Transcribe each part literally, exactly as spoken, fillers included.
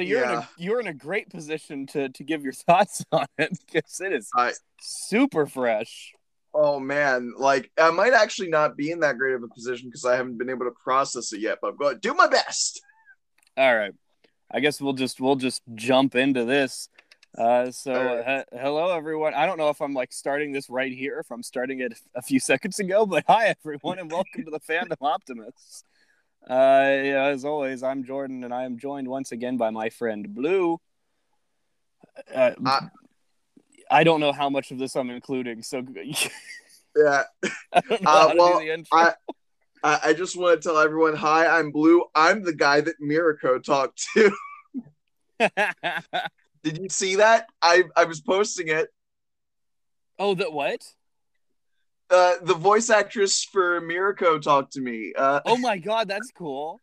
So you're yeah. in a you're in a great position to to give your thoughts on it, because it is I, super fresh. Oh man, like I might actually not be in that great of a position because I haven't been able to process it yet, but I'm going to do my best. All right, I guess we'll just we'll just jump into this. Uh, so right. he- hello everyone. I don't know if I'm like starting this right here, if I'm starting it a few seconds ago, but hi everyone and welcome to the Fandom Optimists. Uh, as always, I'm Jordan and I am joined once again by my friend Blue. Uh, uh, I don't know how much of this I'm including, so yeah. I don't know uh, how well, to do the intro. I, I just want to tell everyone, hi, I'm Blue. I'm the guy that Mirako talked to. Did you see that? I I was posting it. Oh, that what? Uh, the voice actress for Mirako talked to me. Uh, oh my god, that's cool.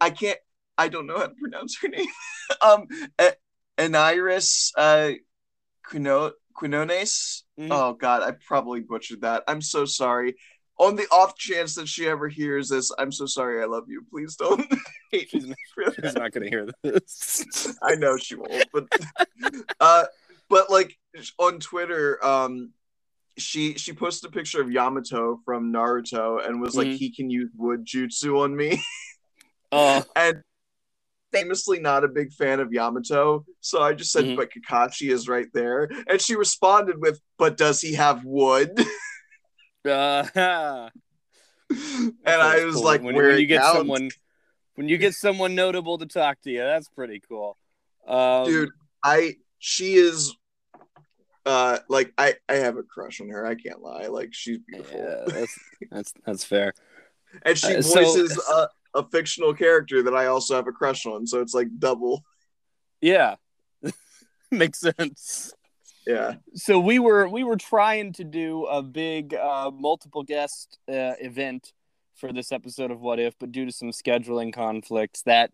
I can't. I don't know how to pronounce her name. um, Aniris uh, Quinones. Mm-hmm. Oh god, I probably butchered that. I'm so sorry. On the off chance that she ever hears this, I'm so sorry. I love you. Please don't. Hate she's not, not going to hear this. I know she won't. But, uh, but like on Twitter, um, she she posted a picture of Yamato from Naruto and was mm-hmm. like, "He can use wood jutsu on me." uh. And famously, not a big fan of Yamato, so I just said, mm-hmm. "But Kakashi is right there," and she responded with, "But does he have wood?" Uh-huh. And I was cool. like, when, when you get counts. someone, when you get someone notable to talk to you, that's pretty cool, um, dude. I she is, uh, like I, I have a crush on her. I can't lie. Like she's beautiful. Yeah, that's, that's that's fair. And she uh, voices so, a, a fictional character that I also have a crush on. So it's like double. Yeah, makes sense. Yeah. So we were we were trying to do a big uh, multiple guest uh, event for this episode of What If, but due to some scheduling conflicts, that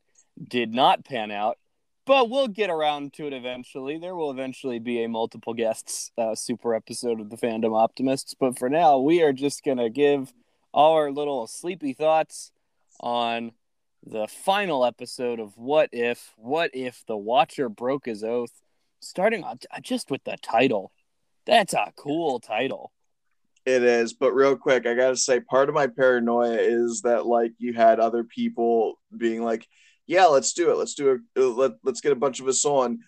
did not pan out. But we'll get around to it eventually. There will eventually be a multiple guests uh, super episode of the Fandom Optimists. But for now, we are just gonna give all our little sleepy thoughts on the final episode of What If? What if the Watcher broke his oath? Starting on just with the title. That's a cool title. It is, but real quick, I gotta say, part of my paranoia is that like you had other people being like, "Yeah, let's do it. Let's do it. Let, let's get a bunch of us on."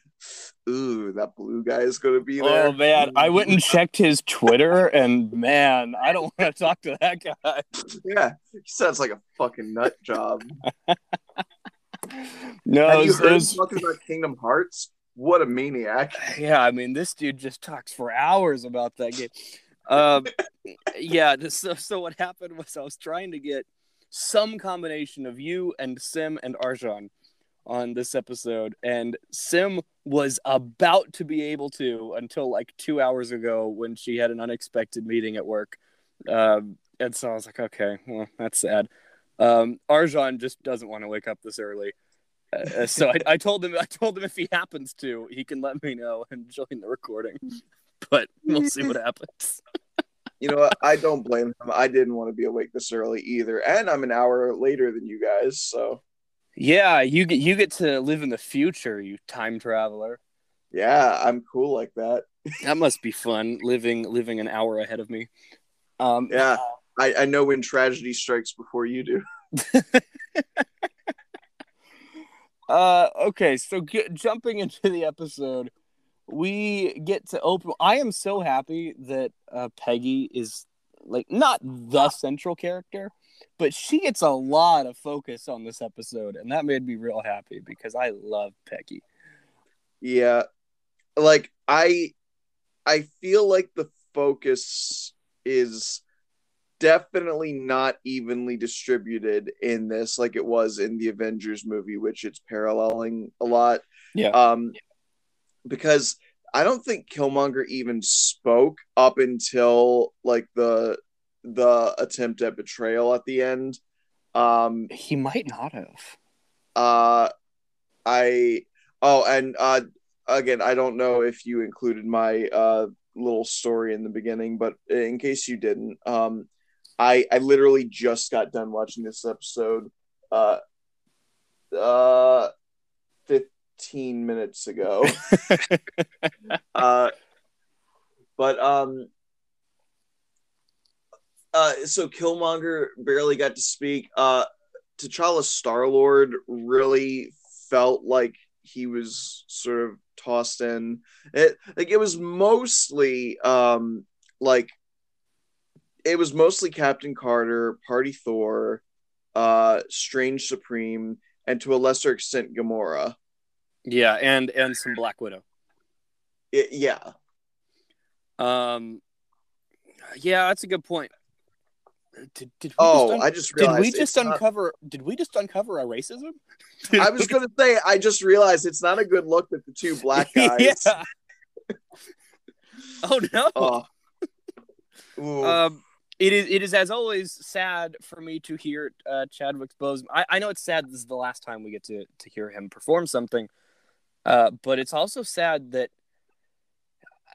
Ooh, that Blue guy is gonna be there. Oh man, I went and checked his Twitter, and man, I don't want to talk to that guy. Yeah, he sounds like a fucking nut job. No, have you heard him talking about Kingdom Hearts? What a maniac. Yeah, I mean, this dude just talks for hours about that game. Um, yeah, this, so, so what happened was I was trying to get some combination of you and Sim and Arjan on this episode, and Sim was about to be able to until like two hours ago when she had an unexpected meeting at work. Um, and so I was like, okay, well, that's sad. Um, Arjan just doesn't want to wake up this early. Uh, so I, I told him I told him if he happens to, he can let me know and join the recording. But we'll see what happens. You know what? I don't blame him. I didn't want to be awake this early either. And I'm an hour later than you guys, so. Yeah, you get you get to live in the future, you time traveler. Yeah, I'm cool like that. That must be fun, living living an hour ahead of me. Um, yeah, I, I know when tragedy strikes before you do. Uh, okay, so g- jumping into the episode, we get to open... I am so happy that uh, Peggy is, like, not the central character, but she gets a lot of focus on this episode, and that made me real happy, because I love Peggy. Yeah, like, I, I feel like the focus is definitely not evenly distributed in this like it was in the Avengers movie, which it's paralleling a lot. Yeah. Um, yeah. Because I don't think Killmonger even spoke up until like the the attempt at betrayal at the end. Um, he might not have. Uh, I oh and uh, again, I don't know if you included my uh, little story in the beginning, but in case you didn't, um, I, I literally just got done watching this episode uh, uh, fifteen minutes ago. uh, but um, uh, so Killmonger barely got to speak. Uh, T'Challa Star-Lord really felt like he was sort of tossed in. It like it was mostly um, like it was mostly Captain Carter, Party Thor, uh, Strange Supreme, and to a lesser extent Gamora. Yeah, and and some Black Widow. It, yeah. Um. Yeah, that's a good point. Did, did we oh, just un- I just realized did we just uncover? Not... Did we just uncover our racism? I was gonna say I just realized it's not a good look that the two black guys. Oh no! Oh. Um, it is. It is as always sad for me to hear uh, Chadwick Boseman. I, I know it's sad. This is the last time we get to to hear him perform something, uh, but it's also sad that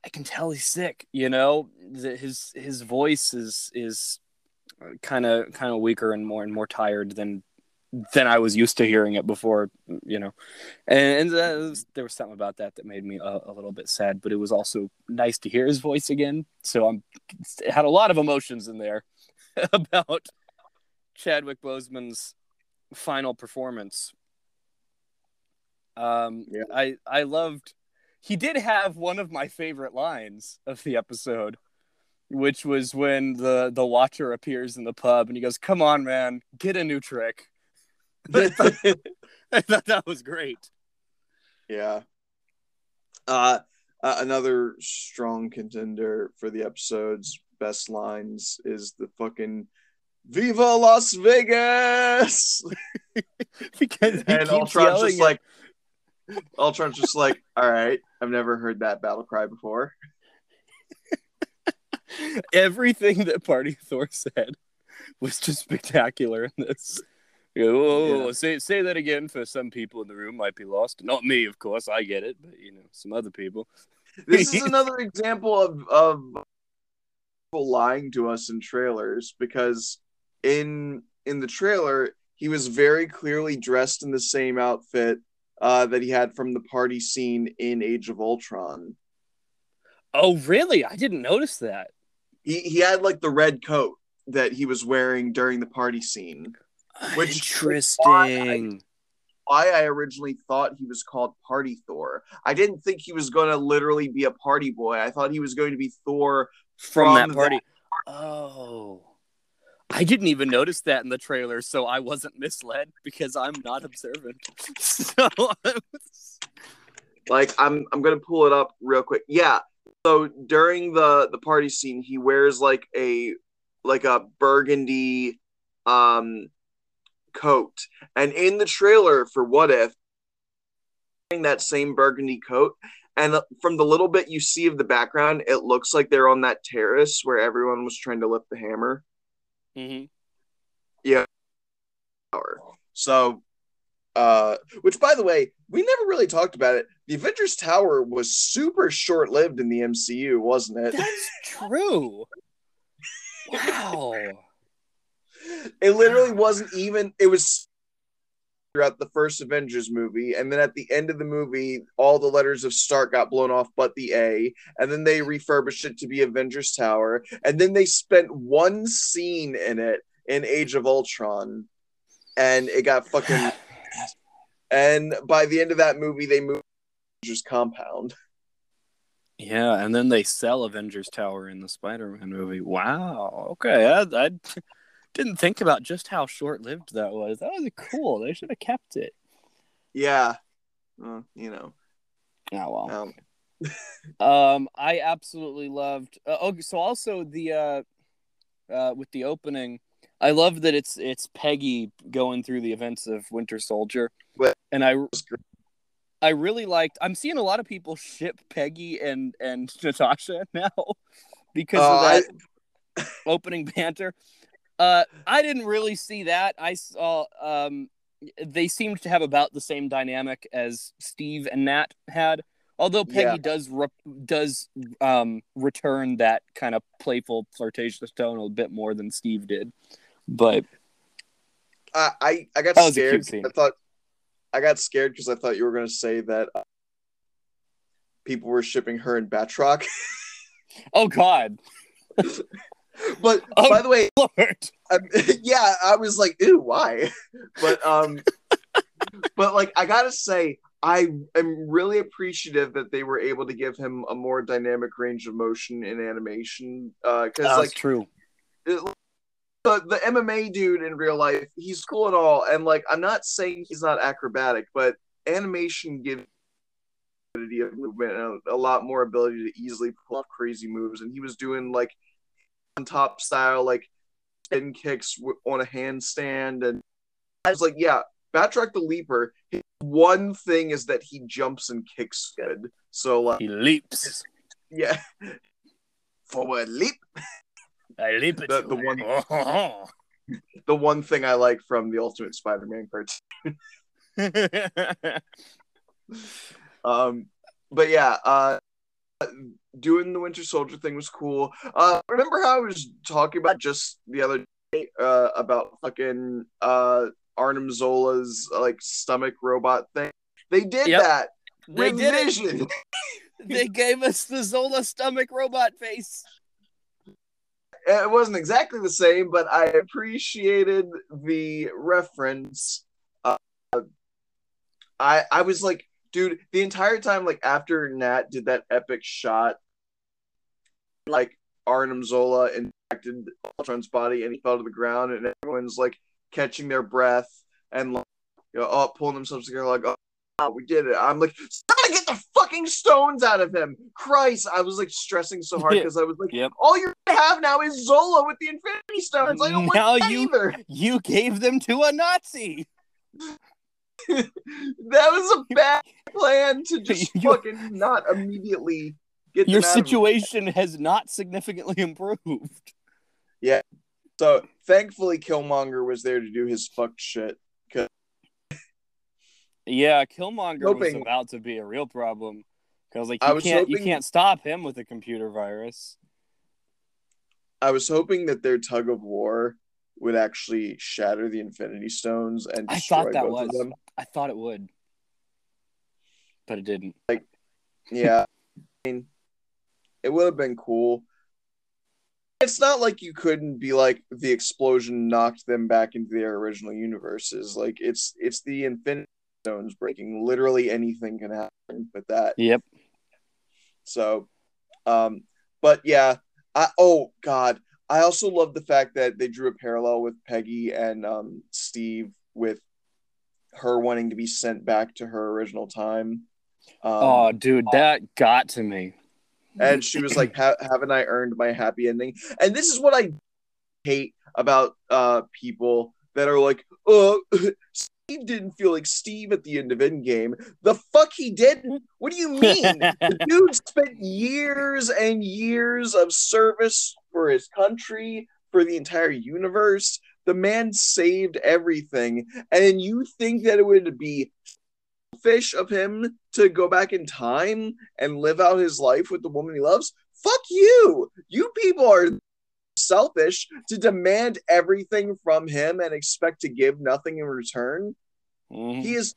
I can tell he's sick. You know, his his voice is is. kind of kind of weaker and more and more tired than than I was used to hearing it before, you know. And, and was, there was something about that that made me a, a little bit sad, but it was also nice to hear his voice again. So I'm it had a lot of emotions in there about Chadwick Boseman's final performance. Um yeah. I I loved he did have one of my favorite lines of the episode, which was when the, the Watcher appears in the pub and he goes, "Come on, man, get a new trick." I, thought, I thought that was great. Yeah. Uh, uh, another strong contender for the episode's best lines is the fucking "Viva Las Vegas!" Because and Ultron's just it. like, Ultron's just like, all right, I've never heard that battle cry before. Everything that Party Thor said was just spectacular in this. Oh, yeah. say say that again for some people in the room might be lost. Not me, of course. I get it, but you know, some other people. This is another example of of people lying to us in trailers, because in in the trailer he was very clearly dressed in the same outfit uh, that he had from the party scene in Age of Ultron. Oh, really? I didn't notice that. He he had like the red coat that he was wearing during the party scene. Which Interesting. Why I, why I originally thought he was called Party Thor. I didn't think he was going to literally be a party boy. I thought he was going to be Thor from, from that party. That... Oh. I didn't even notice that in the trailer, so I wasn't misled because I'm not observant. So like I'm I'm going to pull it up real quick. Yeah. So during the, the party scene, he wears like a like a burgundy um, coat, and in the trailer for What If, wearing that same burgundy coat, and from the little bit you see of the background, it looks like they're on that terrace where everyone was trying to lift the hammer. Mm-hmm. Yeah. So. Uh, which, by the way, we never really talked about it. The Avengers Tower was super short-lived in the M C U, wasn't it? That's true. Wow. It literally wasn't even... It was throughout the first Avengers movie, and then at the end of the movie, all the letters of Stark got blown off but the A, and then they refurbished it to be Avengers Tower, and then they spent one scene in it in Age of Ultron, and it got fucking... And by the end of that movie, they move Avengers Compound. Yeah, and then they sell Avengers Tower in the Spider-Man movie. Wow. Okay, I, I didn't think about just how short-lived that was. That was cool. They should have kept it. Yeah. Uh, you know. Oh, well. Um, um I absolutely loved... Uh, okay, so also the uh, uh, with the opening... I love that it's it's Peggy going through the events of Winter Soldier, and I, I really liked. I'm seeing a lot of people ship Peggy and, and Natasha now because uh, of that I... opening banter. Uh, I didn't really see that. I saw um, they seemed to have about the same dynamic as Steve and Nat had, although Peggy yeah. does re- does um, return that kind of playful, flirtatious tone a bit more than Steve did. But uh, I, I got scared. I thought I got scared because I thought you were going to say that uh, people were shipping her and Batroc. Oh, God. But oh, by the way, I, yeah, I was like, ew, why? But, um, but like, I gotta say, I am really appreciative that they were able to give him a more dynamic range of motion in animation. Uh, cause That's like, true. It, the, the M M A dude in real life, he's cool and all. And like, I'm not saying he's not acrobatic, but animation gives of movement and a, a lot more ability to easily pull off crazy moves. And he was doing like top style like spin kicks w- on a handstand, and I was like, yeah, Batroc the Leaper, his one thing is that he jumps and kicks good, so like he leaps, yeah, forward leap. I leap the, the one oh. the one thing I like from the Ultimate Spider-Man cartoon. um but yeah uh doing the Winter Soldier thing was cool. Uh, remember how I was talking about just the other day uh, about fucking uh, Arnim Zola's like stomach robot thing? They did yep. that. They did Vision. It. They gave us the Zola stomach robot face. It wasn't exactly the same, but I appreciated the reference. Uh, I I was like, dude, the entire time, like, after Nat did that epic shot, like, Arnim Zola infected Ultron's body and he fell to the ground, and everyone's, like, catching their breath and, like, you know, oh, pulling themselves together, like, oh, wow, we did it. I'm like, somebody get the fucking stones out of him. Christ, I was, like, stressing so hard because I was like, yep. all you have now is Zola with the Infinity Stones. I don't want now that you, either. You gave them to a Nazi. That was a bad plan to just you, fucking not immediately get them your out situation of has not significantly improved. Yeah. So thankfully Killmonger was there to do his fuck shit. Yeah, Killmonger hoping, was about to be a real problem because like you can't hoping, you can't stop him with a computer virus. I was hoping that their tug of war would actually shatter the Infinity Stones and destroy I thought that both was. Of them. I thought it would, but it didn't. Like, yeah, I mean, it would have been cool. It's not like you couldn't be like the explosion knocked them back into their original universes. Like, it's it's the Infinity Stones breaking. Literally anything can happen with that. Yep. So, um, but yeah, I oh god. I also love the fact that they drew a parallel with Peggy and um, Steve with her wanting to be sent back to her original time. Um, oh, dude, that got to me. And she was like, ha- haven't I earned my happy ending? And this is what I hate about uh, people that are like, oh, Steve didn't feel like Steve at the end of Endgame. The fuck he didn't? What do you mean? The dude spent years and years of service for his country, for the entire universe. The man saved everything. And you think that it would be selfish of him to go back in time and live out his life with the woman he loves? Fuck you! You people are selfish to demand everything from him and expect to give nothing in return. Mm. He is...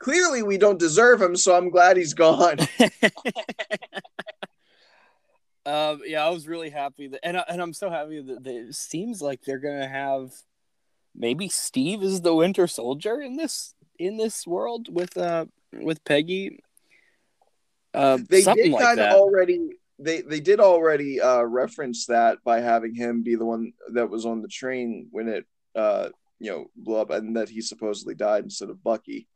Clearly we don't deserve him, so I'm glad he's gone. Um, yeah, I was really happy that, and, I, and I'm so happy that, that it seems like they're going to have, maybe Steve is the Winter Soldier in this, in this world with, uh, with Peggy. Uh, they something did like kind that. Of already, they, they did already, uh, reference that by having him be the one that was on the train when it, uh, you know, blew up, and that he supposedly died instead of Bucky.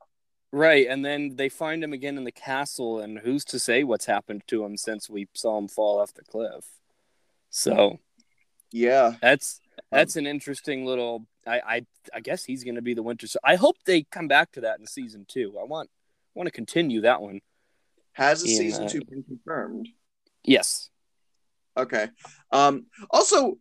Right, and then they find him again in the castle, and who's to say what's happened to him since we saw him fall off the cliff? So, yeah, that's that's an interesting little. I I, I guess he's going to be the Winter Soldier. I hope they come back to that in season two. I want want to continue that one. Has the season uh, two been confirmed? Yes. Okay. Um. Also,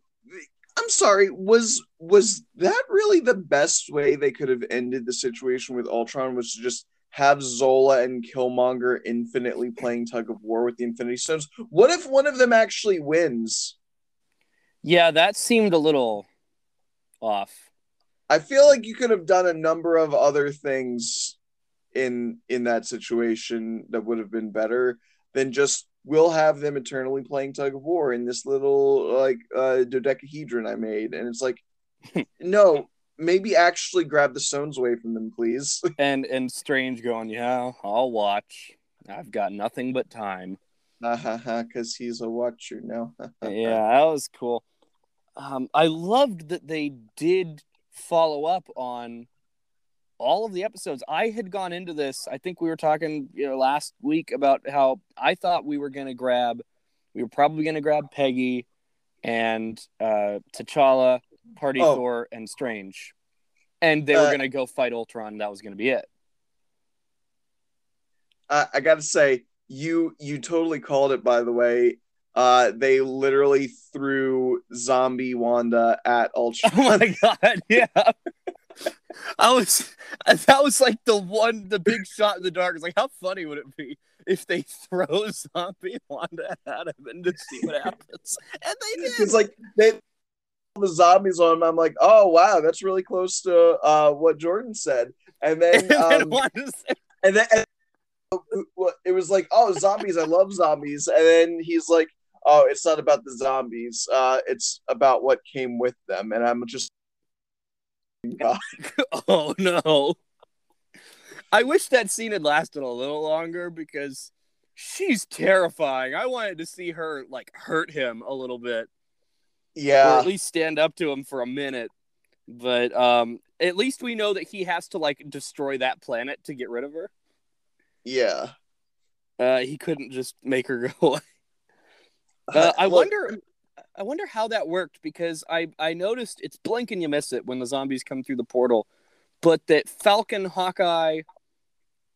I'm sorry, was was that really the best way they could have ended the situation with Ultron, was to just have Zola and Killmonger infinitely playing tug of war with the Infinity Stones? What if one of them actually wins? Yeah, that seemed a little off. I feel like you could have done a number of other things in in that situation that would have been better than just we'll have them eternally playing tug of war in this little like uh, dodecahedron I made. And it's like, no, maybe actually grab the stones away from them, please. and and Strange going, yeah, I'll watch. I've got nothing but time. Because he's a watcher now. Yeah, that was cool. Um, I loved that they did follow up on all of the episodes. I had gone into this, I think we were talking you know, last week about how I thought we were going to grab, we were probably going to grab Peggy and uh, T'Challa, Party oh. Thor, and Strange. And they uh, were going to go fight Ultron. That was going to be it. Uh, I got to say, you you totally called it, by the way. Uh, they literally threw zombie Wanda at Ultron. Oh my god, yeah. I was, that was like the one, the big shot in the dark. It's like, how funny would it be if they throw zombie Wanda at him and just see what happens? And they did. It's like, they the zombies on him. I'm like, oh wow, that's really close to uh, what Jordan said. And then, um, and then and it was like, oh, zombies, I love zombies. And then he's like, oh, it's not about the zombies. Uh, it's about what came with them. And I'm just, God. Oh no. I wish that scene had lasted a little longer because she's terrifying. I wanted to see her like hurt him a little bit. Yeah. Or at least stand up to him for a minute. But um at least we know that he has to like destroy that planet to get rid of her. Yeah. Uh he couldn't just make her go away. Uh, I wonder I wonder how that worked, because I, I noticed it's blink and you miss it when the zombies come through the portal, but that Falcon, Hawkeye,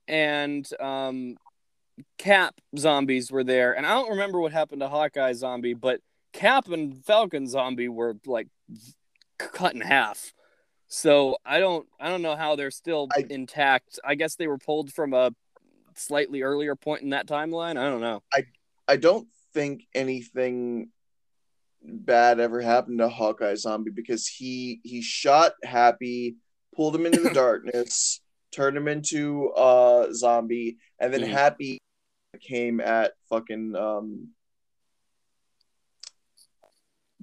and um, Cap zombies were there, and I don't remember what happened to Hawkeye zombie, but Cap and Falcon zombie were like cut in half. So I don't I don't know how they're still I, intact. I guess they were pulled from a slightly earlier point in that timeline. I don't know. I I don't think anything bad ever happened to Hawkeye zombie, because he he shot Happy, pulled him into the darkness, turned him into a uh, zombie, and then mm. Happy came at fucking um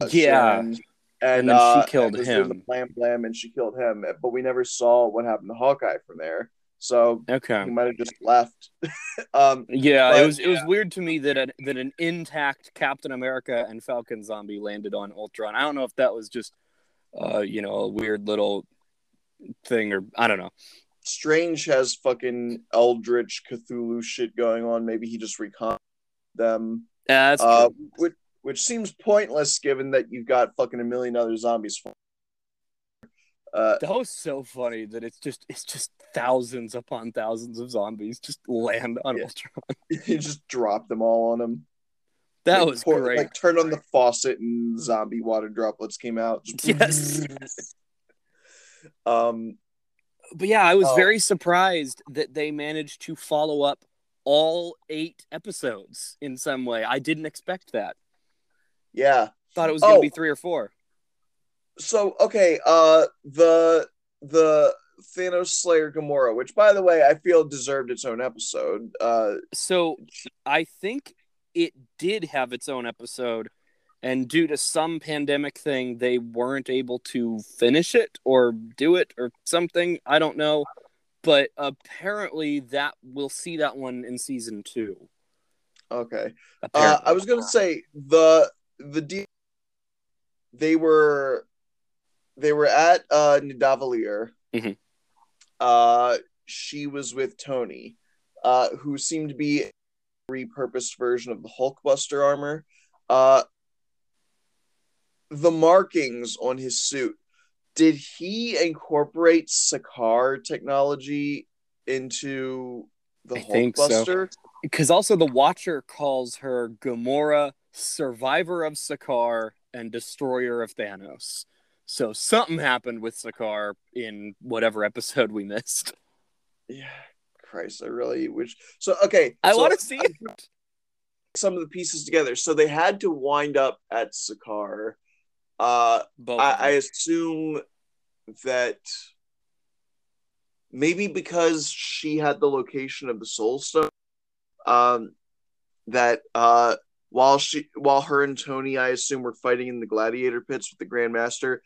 yeah and, and then uh, she killed him, blam blam, and she killed him, but we never saw what happened to Hawkeye from there, so okay, he might have just left. um yeah but, it was it was yeah. weird to me that an, that an intact Captain America and Falcon zombie landed on Ultron. I don't know if that was just uh you know a weird little thing, or I don't know. Strange has fucking Eldritch Cthulhu shit going on. Maybe he just recon them. Yeah, that's uh, which which seems pointless given that you've got fucking a million other zombies for- Uh, that was so funny that it's just it's just thousands upon thousands of zombies just land on yeah. Ultron. You just drop them all on him. That like, was pour, great. Like turn on the faucet and zombie water droplets came out. Yes. um, but yeah, I was uh, very surprised that they managed to follow up all eight episodes in some way. I didn't expect that. Yeah, thought it was going to oh. be three or four. So, okay, uh, the the Thanos Slayer Gamora, which, by the way, I feel deserved its own episode. Uh, so, I think it did have its own episode, and due to some pandemic thing, they weren't able to finish it or do it or something. I don't know, but apparently that we'll see that one in season two. Okay. Uh, I was going to say, the the D- they were... They were at uh, Nidavellir. Mm-hmm. Uh, she was with Tony, uh, who seemed to be a repurposed version of the Hulkbuster armor. Uh, the markings on his suit, did he incorporate Sakaar technology into the I Hulkbuster? Think so. Because also the Watcher calls her Gamora, survivor of Sakaar, and destroyer of Thanos. So something happened with Sakaar in whatever episode we missed. Yeah, Christ, I really wish. So, okay. I so want to see I, it. Some of the pieces together. So they had to wind up at Sakaar. Uh, I, I assume that maybe because she had the location of the Soul Stone, um, that uh, while she, while her and Tony, I assume, were fighting in the gladiator pits with the Grandmaster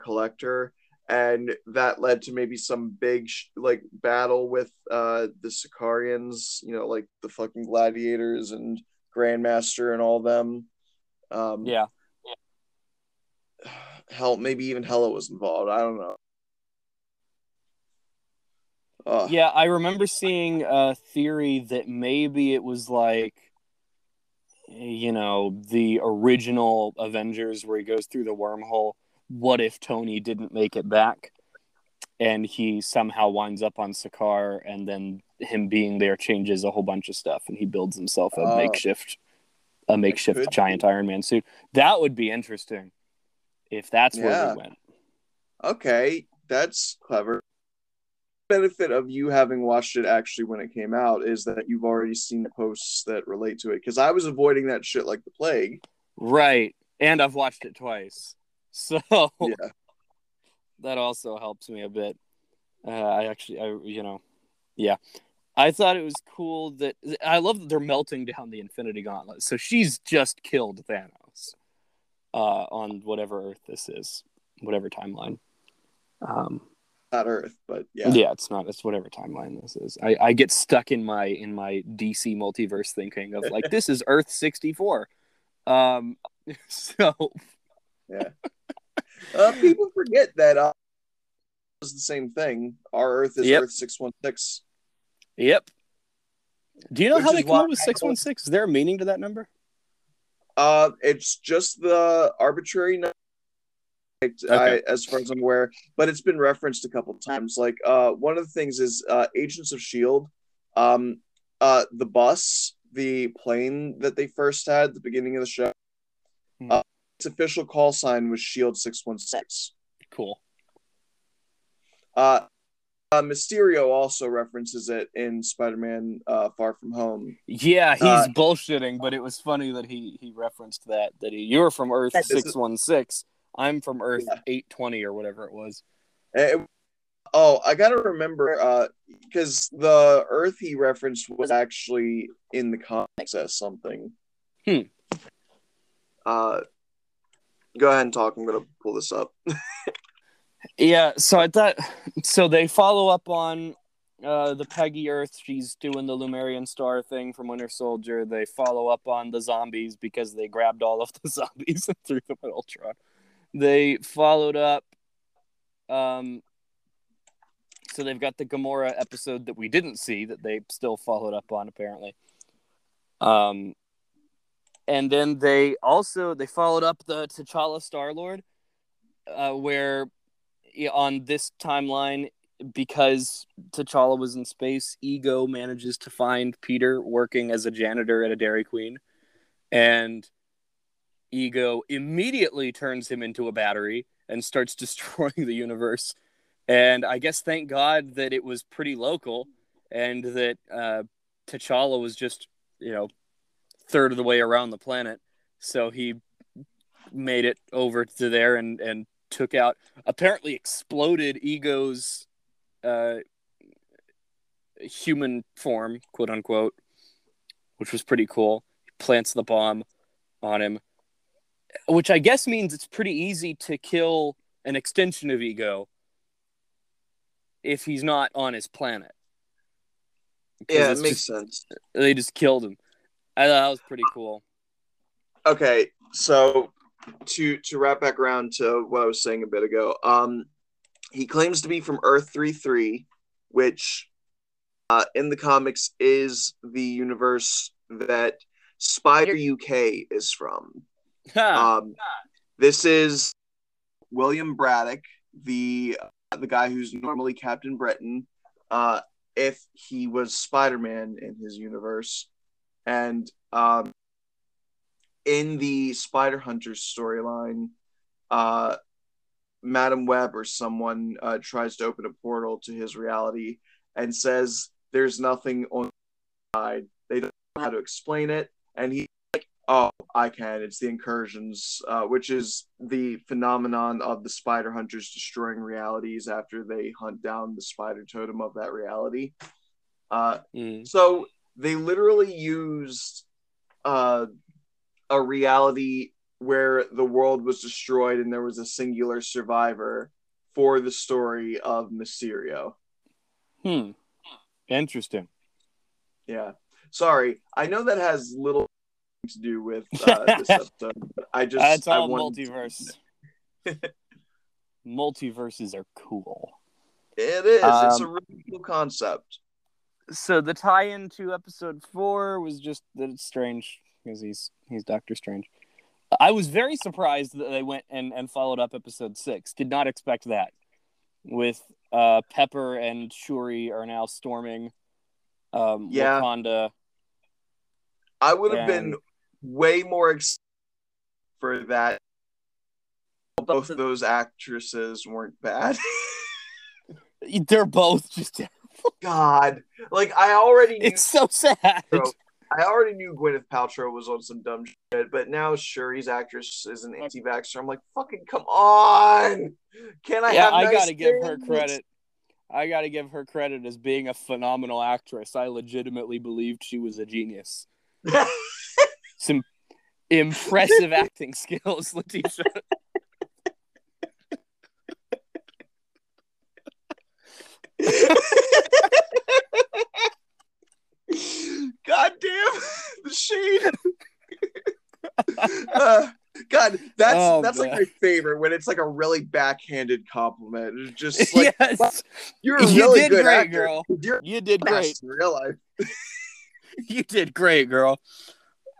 Collector, and that led to maybe some big sh- like battle with uh, the Sicarians, you know, like the fucking gladiators and Grandmaster and all them. Um, yeah. Hell, maybe even Hela was involved. I don't know. Ugh. Yeah, I remember seeing a theory that maybe it was like, you know, the original Avengers where he goes through the wormhole. What if Tony didn't make it back and he somehow winds up on Sakaar, and then him being there changes a whole bunch of stuff and he builds himself a uh, makeshift a makeshift giant Iron Man suit? That would be interesting if that's yeah. where we went. Okay, that's clever. The benefit of you having watched it actually when it came out is that you've already seen the posts that relate to it, because I was avoiding that shit like the plague. Right, and I've watched it twice. So yeah. That also helps me a bit. Uh, I actually, I you know, yeah. I thought it was cool that... I love that they're melting down the Infinity Gauntlet. So she's just killed Thanos uh, on whatever Earth this is. Whatever timeline. Um, not Earth, but yeah. Yeah, it's not. It's whatever timeline this is. I, I get stuck in my in my D C multiverse thinking of like, this is Earth sixty-four. Um, so... Yeah. Uh, people forget that uh, it's the same thing. Our Earth is yep. Earth six one six. Yep. Do you know Which how they come up with six one six? Is there a meaning to that number? Uh, it's just the arbitrary number, okay. as far as I'm aware. But it's been referenced a couple times. Like uh, one of the things is uh, Agents of S H I E L D, um, uh, the bus, the plane that they first had at the beginning of the show. Hmm. Uh, Its official call sign was Shield six one six. Cool. Uh, uh, Mysterio also references it in Spider-Man uh, Far From Home. Yeah, he's uh, bullshitting, but it was funny that he he referenced that. That he, you're from Earth six one six. I'm from Earth yeah. eight twenty or whatever it was. It, oh, I gotta remember, because uh, the Earth he referenced was actually in the comics as something. Hmm. Uh. Go ahead and talk. I'm going to pull this up. yeah, so I thought... So they follow up on uh, the Peggy Earth. She's doing the Lumerian Star thing from Winter Soldier. They follow up on the zombies because they grabbed all of the zombies and threw them at Ultron. They followed up... Um, so they've got the Gamora episode that we didn't see that they still followed up on, apparently. Um... And then they also, they followed up the T'Challa Star-Lord, uh, where on this timeline, because T'Challa was in space, Ego manages to find Peter working as a janitor at a Dairy Queen. And Ego immediately turns him into a battery and starts destroying the universe. And I guess thank God that it was pretty local and that uh, T'Challa was just, you know, third of the way around the planet, so he made it over to there and and took out, apparently exploded Ego's uh human form, quote unquote, which was pretty cool. He plants the bomb on him, which I guess means it's pretty easy to kill an extension of Ego if he's not on his planet. Yeah, it makes just, sense. They just killed him. I thought that was pretty cool. Okay, so to to wrap back around to what I was saying a bit ago, um, he claims to be from Earth three three, which uh, in the comics is the universe that Spider U K is from. um, this is William Braddock, the uh, the guy who's normally Captain Britain, uh, if he was Spider-Man in his universe. And um, in the Spider Hunters storyline, uh, Madam Web or someone uh, tries to open a portal to his reality and says there's nothing on the side. They don't know how to explain it. And he's like, oh, I can. It's the incursions, uh, which is the phenomenon of the spider hunters destroying realities after they hunt down the spider totem of that reality. Uh, mm. So they literally used uh, a reality where the world was destroyed and there was a singular survivor for the story of Mysterio. Hmm. Interesting. Yeah. Sorry. I know that has little to do with uh, this episode, but I just... That's all I wanted... multiverse. Multiverses are cool. It is. Um, it's a really cool concept. So the tie-in to episode four was just that it's Strange, because he's he's Doctor Strange. I was very surprised that they went and, and followed up episode six. Did not expect that. With uh, Pepper and Shuri are now storming um, yeah. Wakanda. I would have and... been way more excited for that. But both the... those actresses weren't bad. They're both just... God, like I already knew. It's so sad. I already knew Gwyneth Paltrow was on some dumb shit, but now Shuri's actress is an anti-vaxxer. I'm like, fucking come on! Can I yeah, have I nice gotta give her credit. I gotta give her credit as being a phenomenal actress. I legitimately believed she was a genius. Some impressive acting skills, Letitia. God damn the shade. uh, God, that's oh, that's man. like my favorite when it's like a really backhanded compliment. It's just like yes. wow, you're a you really did good great, actor. Girl. You're you did great in real life. You did great, girl.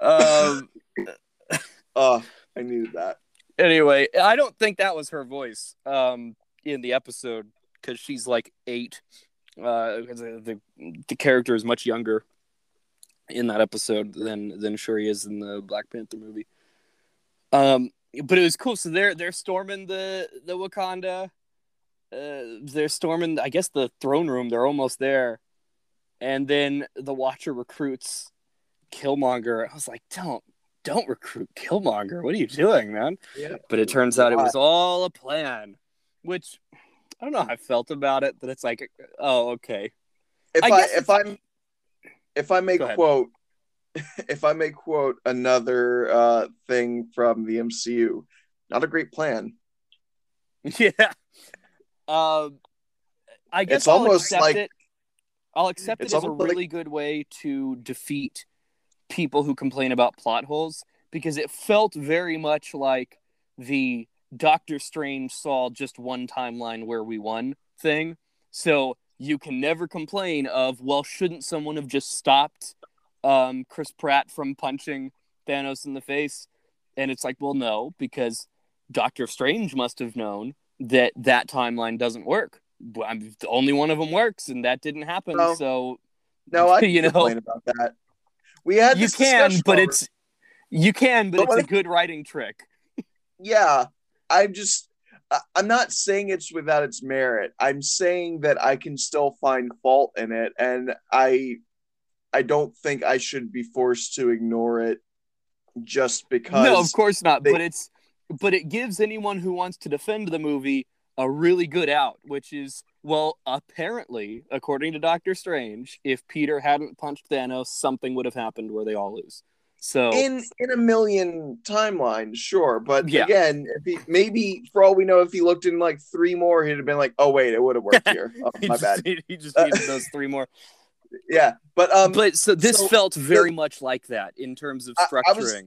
Um Oh, I knew that. Anyway, I don't think that was her voice um in the episode, because she's like eight. Uh, the the character is much younger in that episode than than Shuri is in the Black Panther movie. Um, but it was cool. So they're they're storming the the Wakanda. Uh, they're storming, I guess, the throne room. They're almost there, and then the Watcher recruits Killmonger. I was like, don't don't recruit Killmonger. What are you doing, man? Yeah. But it turns out it was all a plan, which. I don't know how I felt about it, but it's like, oh, okay. If I, I if I if I may quote if I may quote another uh, thing from the M C U, not a great plan. Yeah. Um, I guess it's I'll almost accept like it. I'll accept it as a really like... good way to defeat people who complain about plot holes, because it felt very much like the Doctor Strange saw just one timeline where we won thing. So you can never complain of, well, shouldn't someone have just stopped um, Chris Pratt from punching Thanos in the face? And it's like, well, no, because Doctor Strange must have known that that timeline doesn't work. I'm, only one of them works, and that didn't happen. No. So, no, I you know, complain about that. We had you can, but over. it's you can, but, but it's like, a good writing trick. Yeah. I'm just, I'm not saying it's without its merit. I'm saying that I can still find fault in it, and I, I don't think I should be forced to ignore it just because. No, of course not. They... But it's, but it gives anyone who wants to defend the movie a really good out, which is, well, apparently, according to Doctor Strange, if Peter hadn't punched Thanos, something would have happened where they all lose. So in in a million timelines, sure, but yeah. again, if he, maybe for all we know, if he looked in like three more, he'd have been like, "Oh wait, it would have worked here." Oh, my just, bad. He, he just needed uh, those three more. Yeah, but um, but so this so, felt very it, much like that in terms of structuring. I, I was,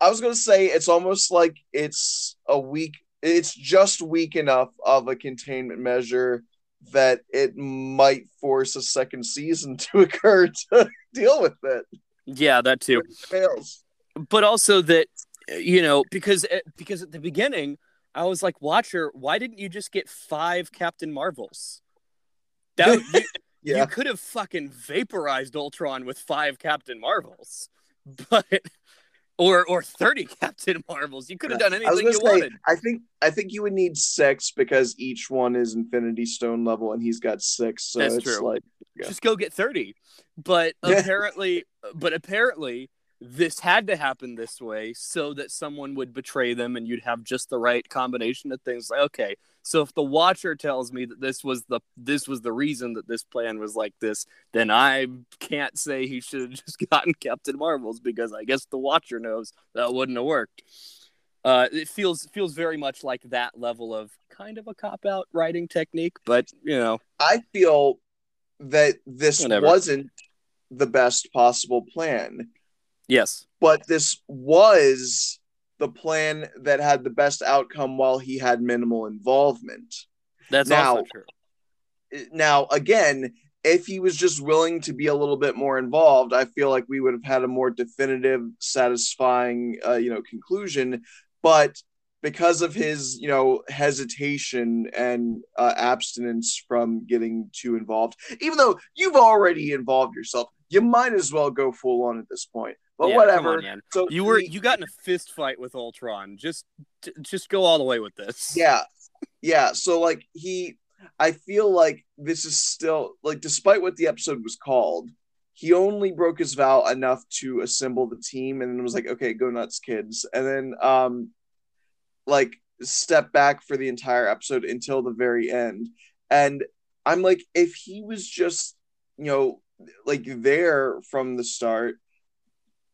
I was gonna say it's almost like it's a weak, it's just weak enough of a containment measure that it might force a second season to occur to deal with it. Yeah, that too. But also that, you know, because because at the beginning, I was like, Watcher, why didn't you just get five Captain Marvels? That you, yeah. you could have fucking vaporized Ultron with five Captain Marvels, but or or thirty Captain Marvels. You could have done anything you say, wanted. I think I think you would need six because each one is Infinity Stone level, and he's got six. So That's it's true. Like. Yeah. Just go get thirty. But apparently, but apparently this had to happen this way so that someone would betray them, and you'd have just the right combination of things. Like, okay, so if the Watcher tells me that this was the this was the reason that this plan was like this, then I can't say he should have just gotten Captain Marvel's, because I guess the Watcher knows that wouldn't have worked. Uh, it feels feels very much like that level of kind of a cop-out writing technique, but, you know. I feel that this whatever. wasn't the best possible plan. Yes. But this was the plan that had the best outcome while he had minimal involvement. That's now, also true. Now, again, if he was just willing to be a little bit more involved, I feel like we would have had a more definitive, satisfying, uh, you know, conclusion. But because of his, you know, hesitation and uh, abstinence from getting too involved, even though you've already involved yourself, you might as well go full on at this point. But yeah, whatever. On, so you were he, you got in a fist fight with Ultron. Just just go all the way with this. Yeah, yeah. So like he, I feel like this is still like, despite what the episode was called, he only broke his vow enough to assemble the team, and then was like, okay, go nuts, kids. And then um, like step back for the entire episode until the very end. And I'm like, if he was just, you know, like there from the start,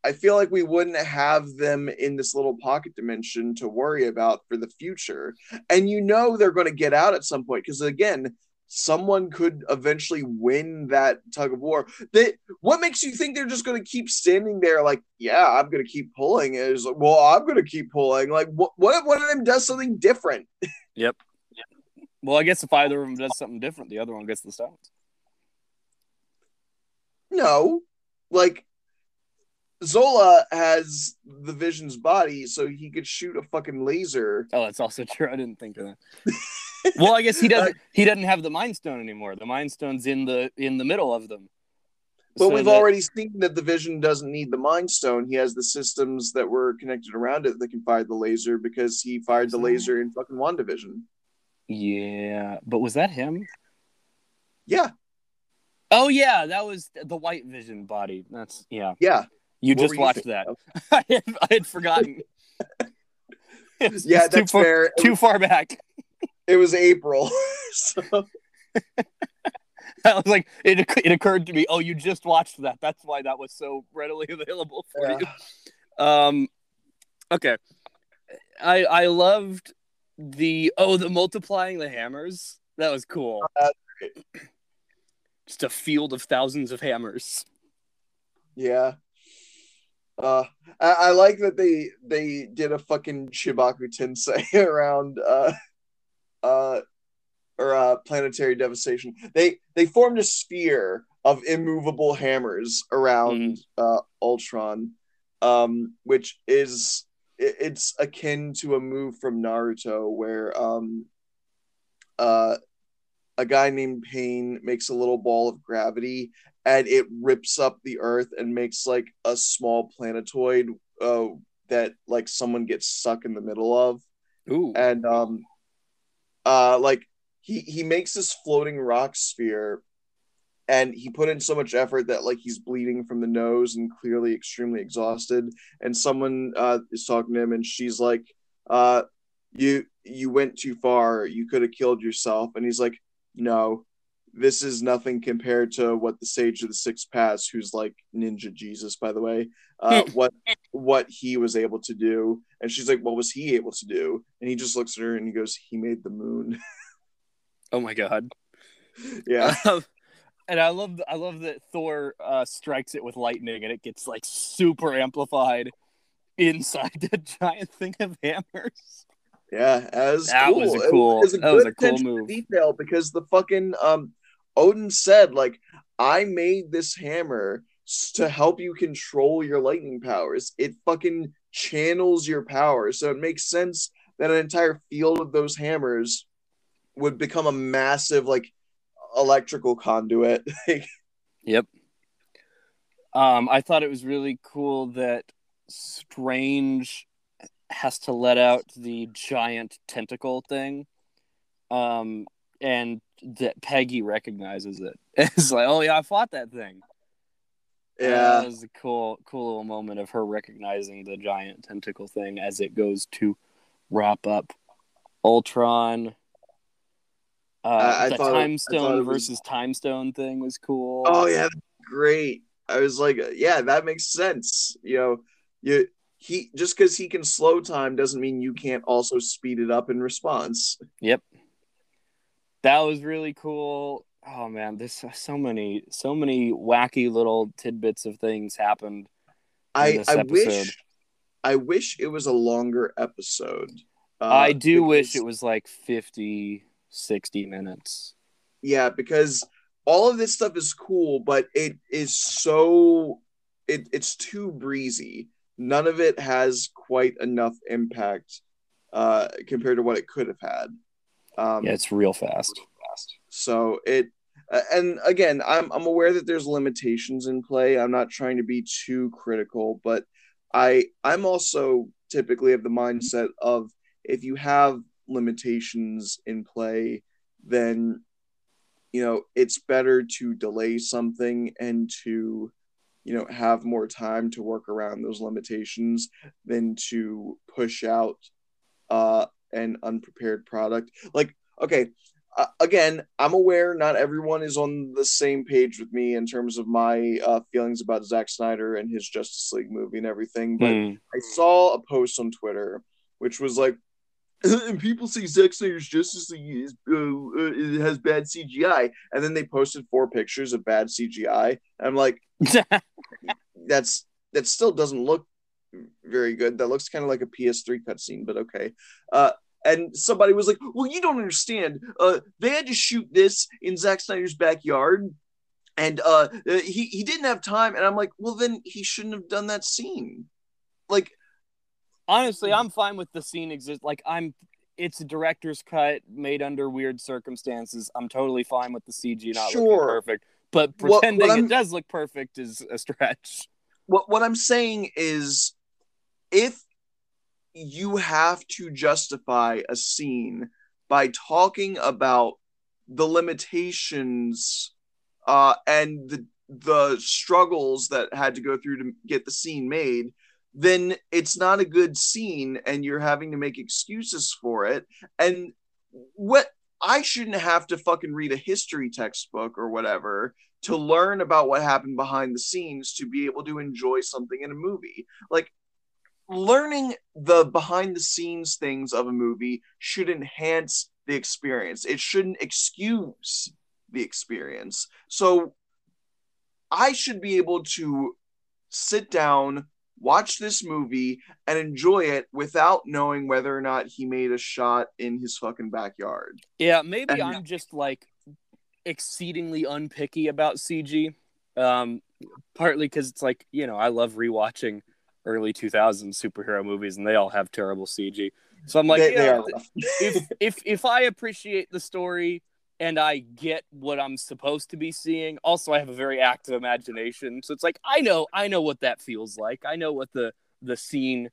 I feel like we wouldn't have them in this little pocket dimension to worry about for the future. And you know they're going to get out at some point, because again, someone could eventually win that tug of war. They, what makes you think they're just going to keep standing there like, yeah, I'm going to keep pulling? It was like, well, I'm going to keep pulling. Like, what, what if one of them does something different? Yep. Yep. Well, I guess if either of them does something different, the other one gets the stones. No. Like, Zola has the Vision's body, so he could shoot a fucking laser. Oh, that's also true. I didn't think of that. Well, I guess he doesn't. He doesn't have the Mind Stone anymore. The Mind Stone's in the in the middle of them. But so we've that... already seen that the Vision doesn't need the Mind Stone. He has the systems that were connected around it that can fire the laser, because he fired the laser in fucking WandaVision. Yeah, but was that him? Yeah. Oh yeah, that was the White Vision body. That's yeah. Yeah. You what just watched you that. I, had, I had forgotten. was, yeah, that's too far, fair. Too was, far back. It was April. So. I was like, it, it occurred to me, oh, you just watched that. That's why that was so readily available for yeah. you. Um, okay. I I loved the, oh, the multiplying the hammers. That was cool. Uh, just a field of thousands of hammers. Yeah. Uh, I, I like that they they did a fucking Chibaku Tensei around uh, uh, or uh, planetary devastation. They they formed a sphere of immovable hammers around mm. uh, Ultron, um, which is it, it's akin to a move from Naruto where um, uh, a guy named Pain makes a little ball of gravity, and it rips up the earth and makes like a small planetoid uh, that like someone gets stuck in the middle of. Ooh. And um, uh, like he he makes this floating rock sphere, and he put in so much effort that like he's bleeding from the nose and clearly extremely exhausted. And someone uh, is talking to him, and she's like, uh, "You you went too far. You could have killed yourself." And he's like, "No. This is nothing compared to what the Sage of the Six Paths, who's like Ninja Jesus, by the way, uh, what what he was able to do." And she's like, "What was he able to do?" And he just looks at her and he goes, "He made the moon." Oh my god! Yeah, um, and I love I love that Thor uh, strikes it with lightning and it gets like super amplified inside the giant thing of hammers. Yeah, as that cool. was a cool. It was a that good was a cool move. Detail, because the fucking um. Odin said, like, I made this hammer to help you control your lightning powers. It fucking channels your power. So it makes sense that an entire field of those hammers would become a massive, like, electrical conduit. Yep. Um, I thought it was really cool that Strange has to let out the giant tentacle thing. Um, and that Peggy recognizes it. It's like, oh yeah, I fought that thing. Yeah, it was a cool, cool little moment of her recognizing the giant tentacle thing as it goes to wrap up Ultron. Uh, I, I the thought Time Stone was... versus Time Stone thing was cool. Oh yeah, great. I was like, yeah, that makes sense. You know, you he just because he can slow time doesn't mean you can't also speed it up in response. Yep, that was really cool. Oh man, there's so many, so many wacky little tidbits of things happened. I this I wish, I wish it was a longer episode. Uh, I do because... wish it was like fifty, sixty minutes. Yeah, because all of this stuff is cool, but it is so it it's too breezy. None of it has quite enough impact uh, compared to what it could have had. Um, yeah, it's real fast. So it, uh, and again, I'm I'm aware that there's limitations in play. I'm not trying to be too critical, but I I'm also typically of the mindset of if you have limitations in play, then you know it's better to delay something and to you know have more time to work around those limitations than to push out uh, an unprepared product. Like okay. Uh, again, I'm aware not everyone is on the same page with me in terms of my uh, feelings about Zack Snyder and his Justice League movie and everything, but mm. I saw a post on Twitter which was like, and people see Zack Snyder's Justice League is, uh, it has bad C G I, and then they posted four pictures of bad C G I. I'm like, that's that still doesn't look very good. That looks kind of like a P S three cutscene, but okay. Uh, And somebody was like, well, you don't understand. Uh, they had to shoot this in Zack Snyder's backyard. And uh, he, he didn't have time. And I'm like, well, then he shouldn't have done that scene. Like, honestly, I'm fine with the scene exist. Like, I'm it's a director's cut made under weird circumstances. I'm totally fine with the C G not sure. looking perfect. But pretending what, what it does look perfect is a stretch. What, what I'm saying is if you have to justify a scene by talking about the limitations uh, and the the struggles that had to go through to get the scene made, then it's not a good scene and you're having to make excuses for it. And what I shouldn't have to fucking read a history textbook or whatever to learn about what happened behind the scenes to be able to enjoy something in a movie. Like, learning the behind-the-scenes things of a movie should enhance the experience. It shouldn't excuse the experience. So I should be able to sit down, watch this movie, and enjoy it without knowing whether or not he made a shot in his fucking backyard. Yeah, maybe and- I'm just, like, exceedingly unpicky about C G. Um, partly because it's like, you know, I love rewatching early two thousands superhero movies, and they all have terrible C G. So I'm like, they, yeah, they if if if I appreciate the story and I get what I'm supposed to be seeing, also I have a very active imagination. So it's like, I know, I know what that feels like. I know what the the scene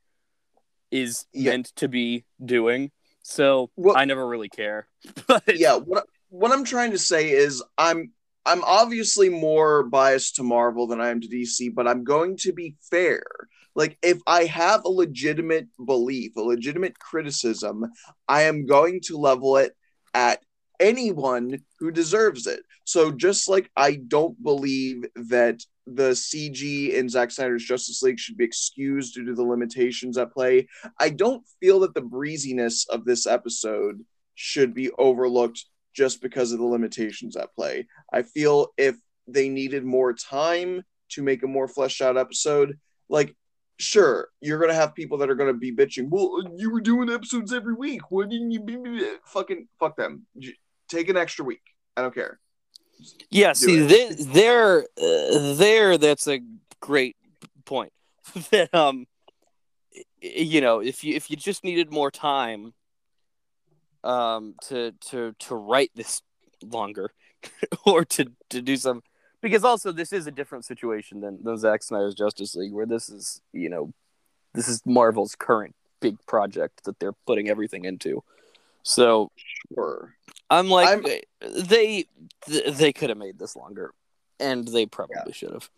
is yeah. meant to be doing. So well, I never really care. But yeah, what what I'm trying to say is I'm I'm obviously more biased to Marvel than I am to D C, but I'm going to be fair. Like, if I have a legitimate belief, a legitimate criticism, I am going to level it at anyone who deserves it. So just like I don't believe that the C G in Zack Snyder's Justice League should be excused due to the limitations at play, I don't feel that the breeziness of this episode should be overlooked just because of the limitations at play. I feel if they needed more time to make a more fleshed out episode, like, sure, you're going to have people that are going to be bitching, well, you were doing episodes every week. Why didn't you be fucking fuck them? Take an extra week. I don't care. Yeah, do see, they, they're uh, there. That's a great point. that, um, you know, if you, if you just needed more time um, to, to, to write this longer or to, to do some. Because also this is a different situation than, than Zack Snyder's Justice League, where this is, you know, this is Marvel's current big project that they're putting everything into. So sure. I'm like, I'm... they they could have made this longer, and they probably yeah. should have.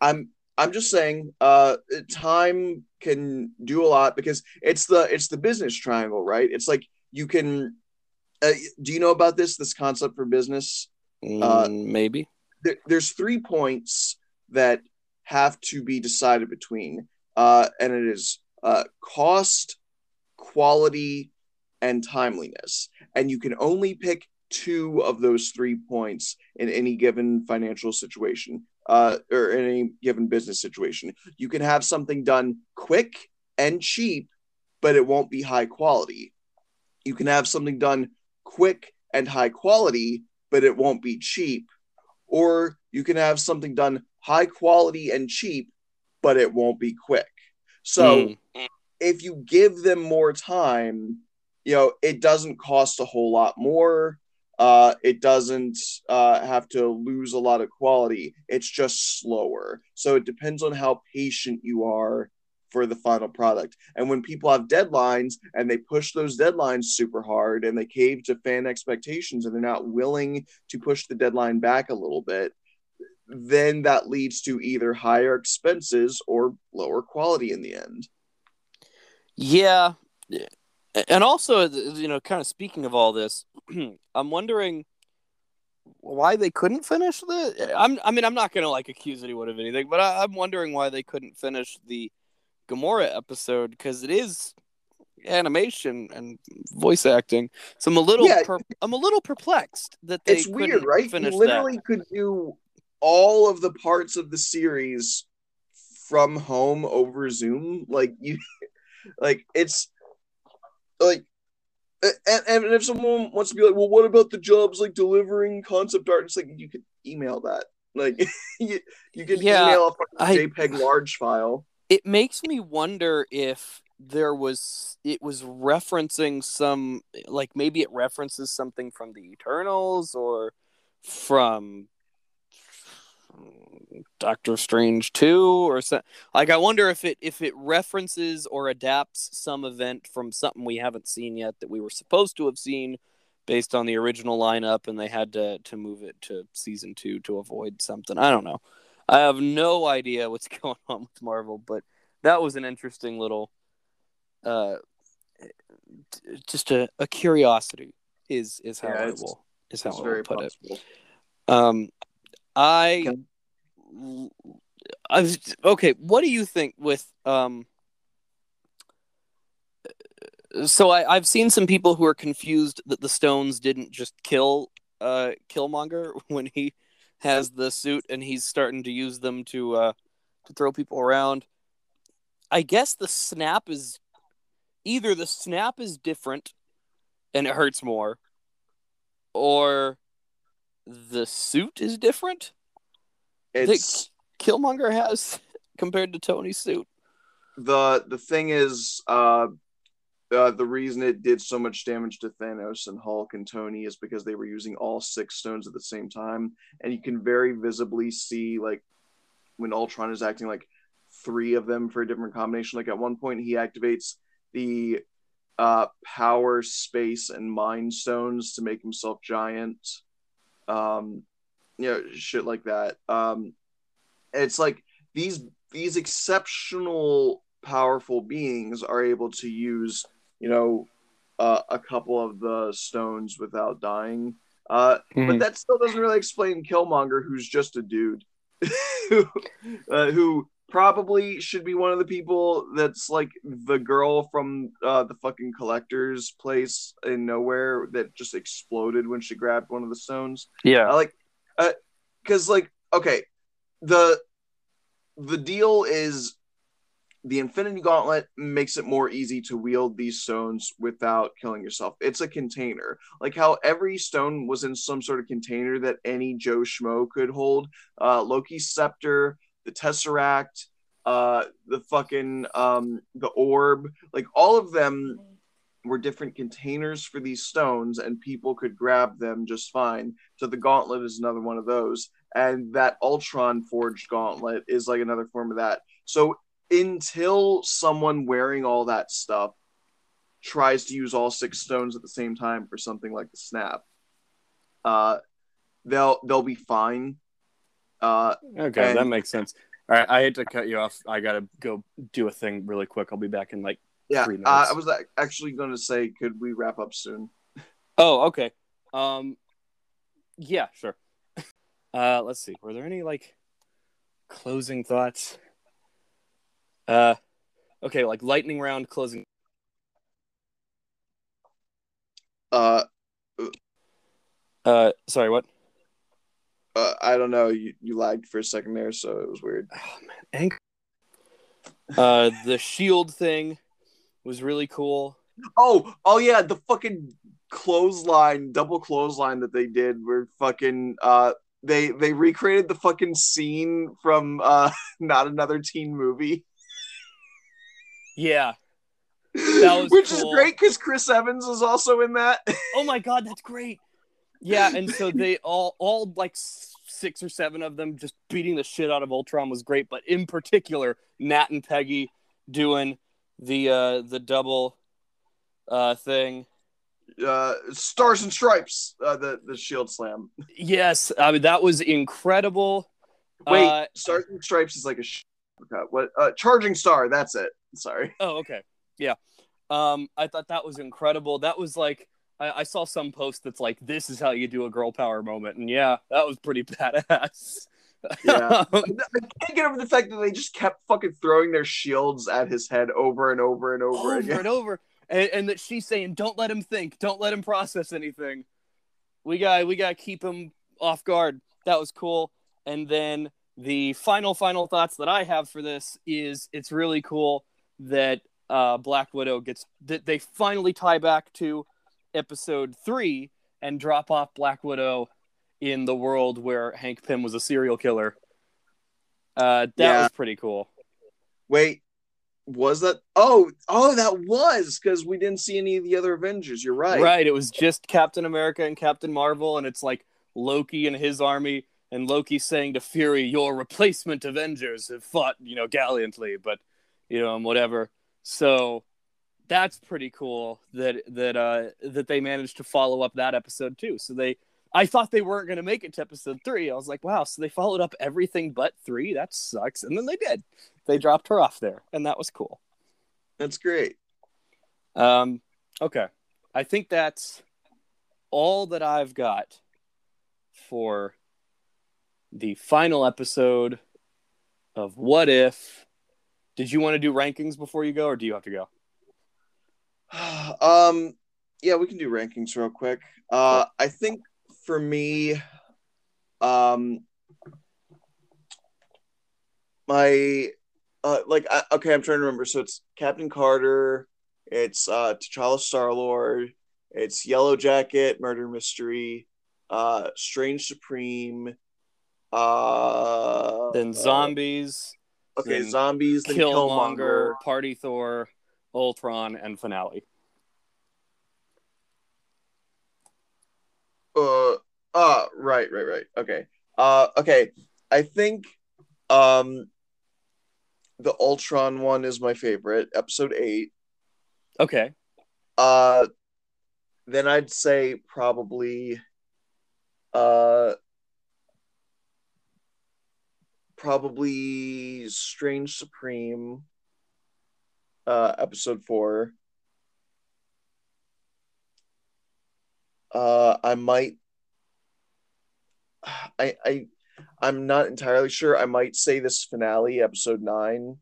I'm I'm just saying, uh, time can do a lot, because it's the it's the business triangle, right? It's like you can. Uh, do you know about this this concept for business? Uh, Maybe th- there's three points that have to be decided between, uh, and it is uh, cost, quality, and timeliness, and you can only pick two of those three points in any given financial situation, uh, or in any given business situation. You can have something done quick and cheap, but it won't be high quality. You can have something done quick and high quality, but it won't be cheap. Or you can have something done high quality and cheap, but it won't be quick. So mm. if you give them more time, you know, it doesn't cost a whole lot more. Uh, it doesn't uh, have to lose a lot of quality. It's just slower. So it depends on how patient you are for the final product. And when people have deadlines and they push those deadlines super hard and they cave to fan expectations and they're not willing to push the deadline back a little bit, then that leads to either higher expenses or lower quality in the end. Yeah. And also, you know, kind of speaking of all this, I'm wondering why they couldn't finish the, I'm, I mean, I'm not going to like accuse anyone of anything, but I, I'm wondering why they couldn't finish the Gamora episode, because it is animation and voice acting, so I'm a little yeah. per- I'm a little perplexed that they it's weird, right? You literally that. could do all of the parts of the series from home over Zoom, like you, like it's like, and, and if someone wants to be like, well, what about the jobs like delivering concept art? It's like you could email that, like you you could yeah, email a I, JPEG large file. It makes me wonder if there was, it was referencing some, like maybe it references something from the Eternals or from Doctor Strange two or something. Like, I wonder if it, if it references or adapts some event from something we haven't seen yet that we were supposed to have seen based on the original lineup, and they had to, to move it to season two to avoid something. I don't know. I have no idea what's going on with Marvel, but that was an interesting little, uh, just a, a curiosity is is how yeah, I will is how I will put possible. it. Um, I, okay. I was, okay. What do you think with um? So I I've seen some people who are confused that the stones didn't just kill uh Killmonger when he has the suit and he's starting to use them to uh, to throw people around. I guess the snap is either the snap is different and it hurts more, or the suit is different it's that Killmonger has compared to Tony's suit. The the thing is, uh, uh, the reason it did so much damage to Thanos and Hulk and Tony is because they were using all six stones at the same time. And you can very visibly see, like, when Ultron is acting like three of them for a different combination. Like, at one point, he activates the uh, power, space, and mind stones to make himself giant. Um, you know, shit like that. Um, it's like these these exceptional, powerful beings are able to use, you know, uh, a couple of the stones without dying. Uh, mm. But that still doesn't really explain Killmonger, who's just a dude who, uh, who probably should be one of the people that's like the girl from uh, the fucking collector's place in nowhere that just exploded when she grabbed one of the stones. Yeah. Uh, like, uh, cause like, okay, the, the deal is, the Infinity Gauntlet makes it more easy to wield these stones without killing yourself. It's a container. Like how every stone was in some sort of container that any Joe Schmo could hold. Uh, Loki's Scepter, the Tesseract, uh, the fucking, um, the Orb. Like all of them were different containers for these stones and people could grab them just fine. So the Gauntlet is another one of those. And that Ultron forged Gauntlet is like another form of that. So until someone wearing all that stuff tries to use all six stones at the same time for something like the snap, uh, they'll they'll be fine. Uh, okay, and, that makes sense. All right, I hate to cut you off. I gotta go do a thing really quick. I'll be back in like yeah, three minutes. Uh, I was actually going to say, could we wrap up soon? Oh, okay. Um, yeah, sure. Uh, let's see. Were there any like closing thoughts? Uh, okay, like lightning round closing. Uh, uh, sorry, what? Uh, I don't know. You, you lagged for a second there, so it was weird. Oh, man. Uh, the shield thing was really cool. Oh, oh yeah, the fucking clothesline, double clothesline that they did were fucking, uh, they, they recreated the fucking scene from, uh, Not Another Teen Movie. Yeah. That was Which cool. is great, because Chris Evans is also in that. Oh my god, that's great. Yeah, and so they all, all like six or seven of them just beating the shit out of Ultron was great, but in particular, Nat and Peggy doing the uh, the double uh, thing. Uh, Stars and Stripes, uh, the, the shield slam. Yes, I mean, that was incredible. Wait, uh, Stars and Stripes is like a sh- what? Uh, Charging Star, that's it. Sorry. Oh, okay. Yeah. Um, I thought that was incredible. That was like, I, I saw some post that's like, this is how you do a girl power moment. And yeah, that was pretty badass. Yeah. I can't get over the fact that they just kept fucking throwing their shields at his head over and over and over, over again. and over. And, and that she's saying, don't let him think. Don't let him process anything. We got, we got to keep him off guard. That was cool. And then the final, final thoughts that I have for this is it's really cool that Uh, Black Widow gets that they finally tie back to episode three and drop off Black Widow in the world where Hank Pym was a serial killer. Uh, that yeah. was pretty cool. Wait, was that? Oh, oh, that was because we didn't see any of the other Avengers. You're right. Right. It was just Captain America and Captain Marvel, and it's like Loki and his army, and Loki saying to Fury, "Your replacement Avengers have fought, you know, gallantly, but you know, whatever." So that's pretty cool that that uh, that they managed to follow up that episode too. So they, I thought they weren't going to make it to episode three. I was like, wow. So they followed up everything but three. That sucks. And then they did. They dropped her off there, and that was cool. That's great. Um, okay, I think that's all that I've got for the final episode of What If. Did you want to do rankings before you go, or do you have to go? Um, yeah, we can do rankings real quick. Uh, I think for me, um, my uh, like, I, okay, I'm trying to remember. So it's Captain Carter, it's uh, T'Challa, Star-Lord, it's Yellow Jacket, Murder Mystery, uh, Strange Supreme, uh, then zombies. Uh, Okay, then zombies, then Killmonger, Killmonger, Party Thor, Ultron, and finale. Uh, uh, right, right, right. Okay. Uh, okay. I think um, the Ultron one is my favorite, episode eight. Okay. Uh, then I'd say probably uh. Probably Strange Supreme, uh, episode four. Uh, I might, I, I, I'm not entirely sure. I might say this finale, episode nine.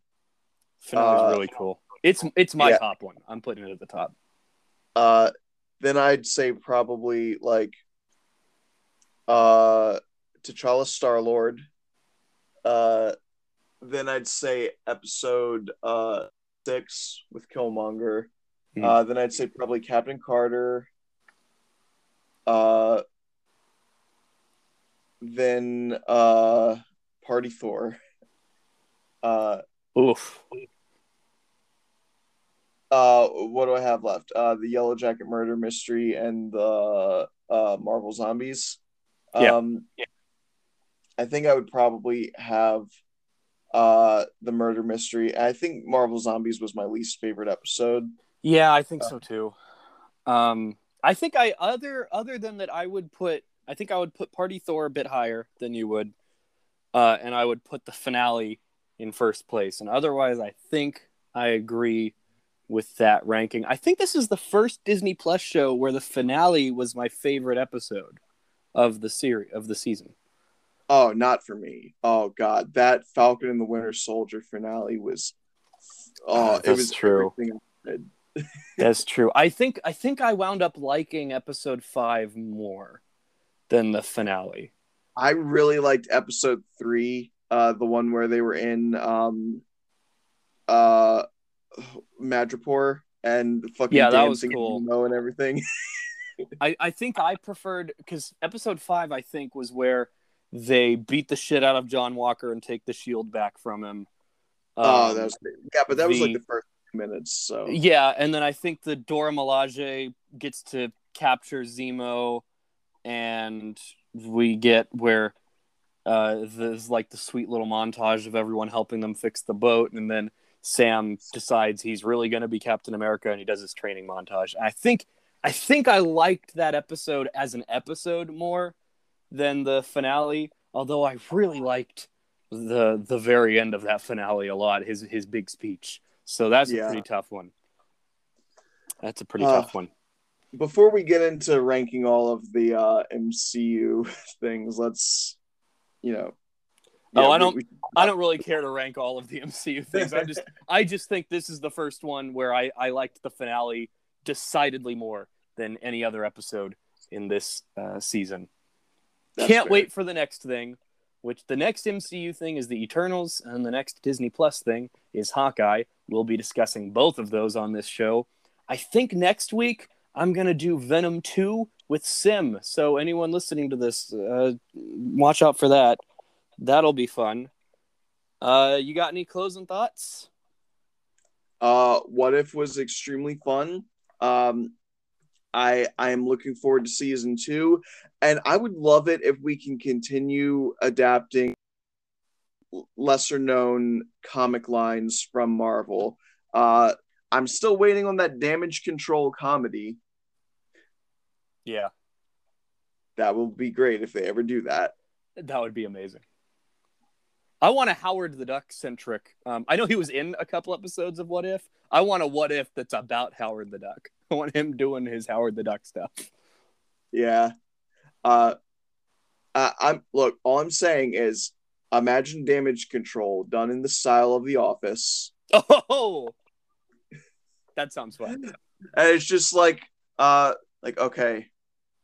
Finale is uh, really cool. It's it's my yeah. top one. I'm putting it at the top. Uh, then I'd say probably like, uh, T'Challa, Star-Lord. Uh, then I'd say episode uh, six with Killmonger. Mm-hmm. Uh, then I'd say probably Captain Carter. Uh, then uh, Party Thor. Uh, Oof. Uh, what do I have left? Uh, the Yellow Jacket Murder Mystery and the uh, Marvel Zombies. Yeah. Um, yeah. I think I would probably have uh, the murder mystery. I think Marvel Zombies was my least favorite episode. Yeah, I think uh, so too. Um, I think I other other than that, I would put. I think I would put Party Thor a bit higher than you would, uh, and I would put the finale in first place. And otherwise, I think I agree with that ranking. I think this is the first Disney Plus show where the finale was my favorite episode of the series of the season. Oh, not for me. Oh God, that Falcon and the Winter Soldier finale was. Oh, That's it was true. Everything I said. That's true. I think I think I wound up liking episode five more than the finale. I really liked episode three, uh, the one where they were in. Um, uh, Madripoor and fucking yeah, dancing that was cool. and, emo and everything. I, I think I preferred because episode five I think was where they beat the shit out of John Walker and take the shield back from him. Um, oh, that was yeah, but that the, was like the first few minutes. So yeah, and then I think the Dora Milaje gets to capture Zemo, and we get where uh, there's like the sweet little montage of everyone helping them fix the boat, and then Sam decides he's really going to be Captain America, and he does his training montage. I think, I think I liked that episode as an episode more than the finale. Although I really liked the the very end of that finale a lot. His his big speech. So that's yeah. a pretty tough one. That's a pretty uh, tough one. Before we get into ranking all of the uh, M C U things, let's you know. Yeah, oh, I don't. We, I don't really care to rank all of the M C U things. I just, I just think this is the first one where I, I liked the finale decidedly more than any other episode in this uh, season. That's Can't fair. wait for the next thing, which the next M C U thing is the Eternals, and the next Disney Plus thing is Hawkeye. We'll be discussing both of those on this show. I think next week I'm gonna do Venom two with Sim. So anyone listening to this, uh, watch out for that. That'll be fun. Uh, you got any closing thoughts? Uh, What If was extremely fun. Um, I I am looking forward to season two, and I would love it if we can continue adapting lesser known comic lines from Marvel. Uh, I'm still waiting on that Damage Control comedy. Yeah, that will be great if they ever do that. That would be amazing. I want a Howard the Duck centric. Um, I know he was in a couple episodes of What If. I want a What If that's about Howard the Duck. I want him doing his Howard the Duck stuff. Yeah. Uh, I, I'm look, all I'm saying is imagine Damage Control done in the style of The Office. Oh! That sounds fun. And it's just like, uh, like, okay,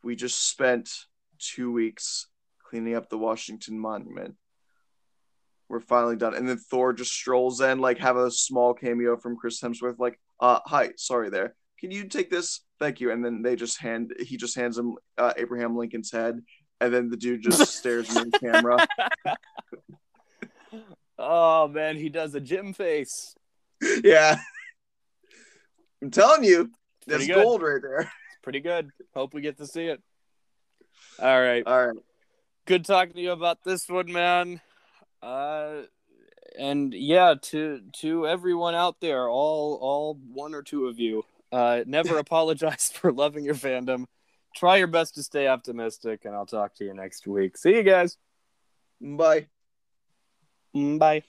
we just spent two weeks cleaning up the Washington Monument. We're finally done. And then Thor just strolls in, like, have a small cameo from Chris Hemsworth, like, uh, hi, sorry there. Can you take this? Thank you. And then they just hand, he just hands him uh, Abraham Lincoln's head. And then the dude just stares in the camera. Oh, man, he does a gym face. Yeah. I'm telling you, that's gold right there. It's pretty good. Hope we get to see it. All right. All right. Good talking to you about this one, man. Uh, and yeah, to to everyone out there, all all one or two of you, uh, never apologize for loving your fandom. Try your best to stay optimistic, and I'll talk to you next week. See you guys. Bye. Bye.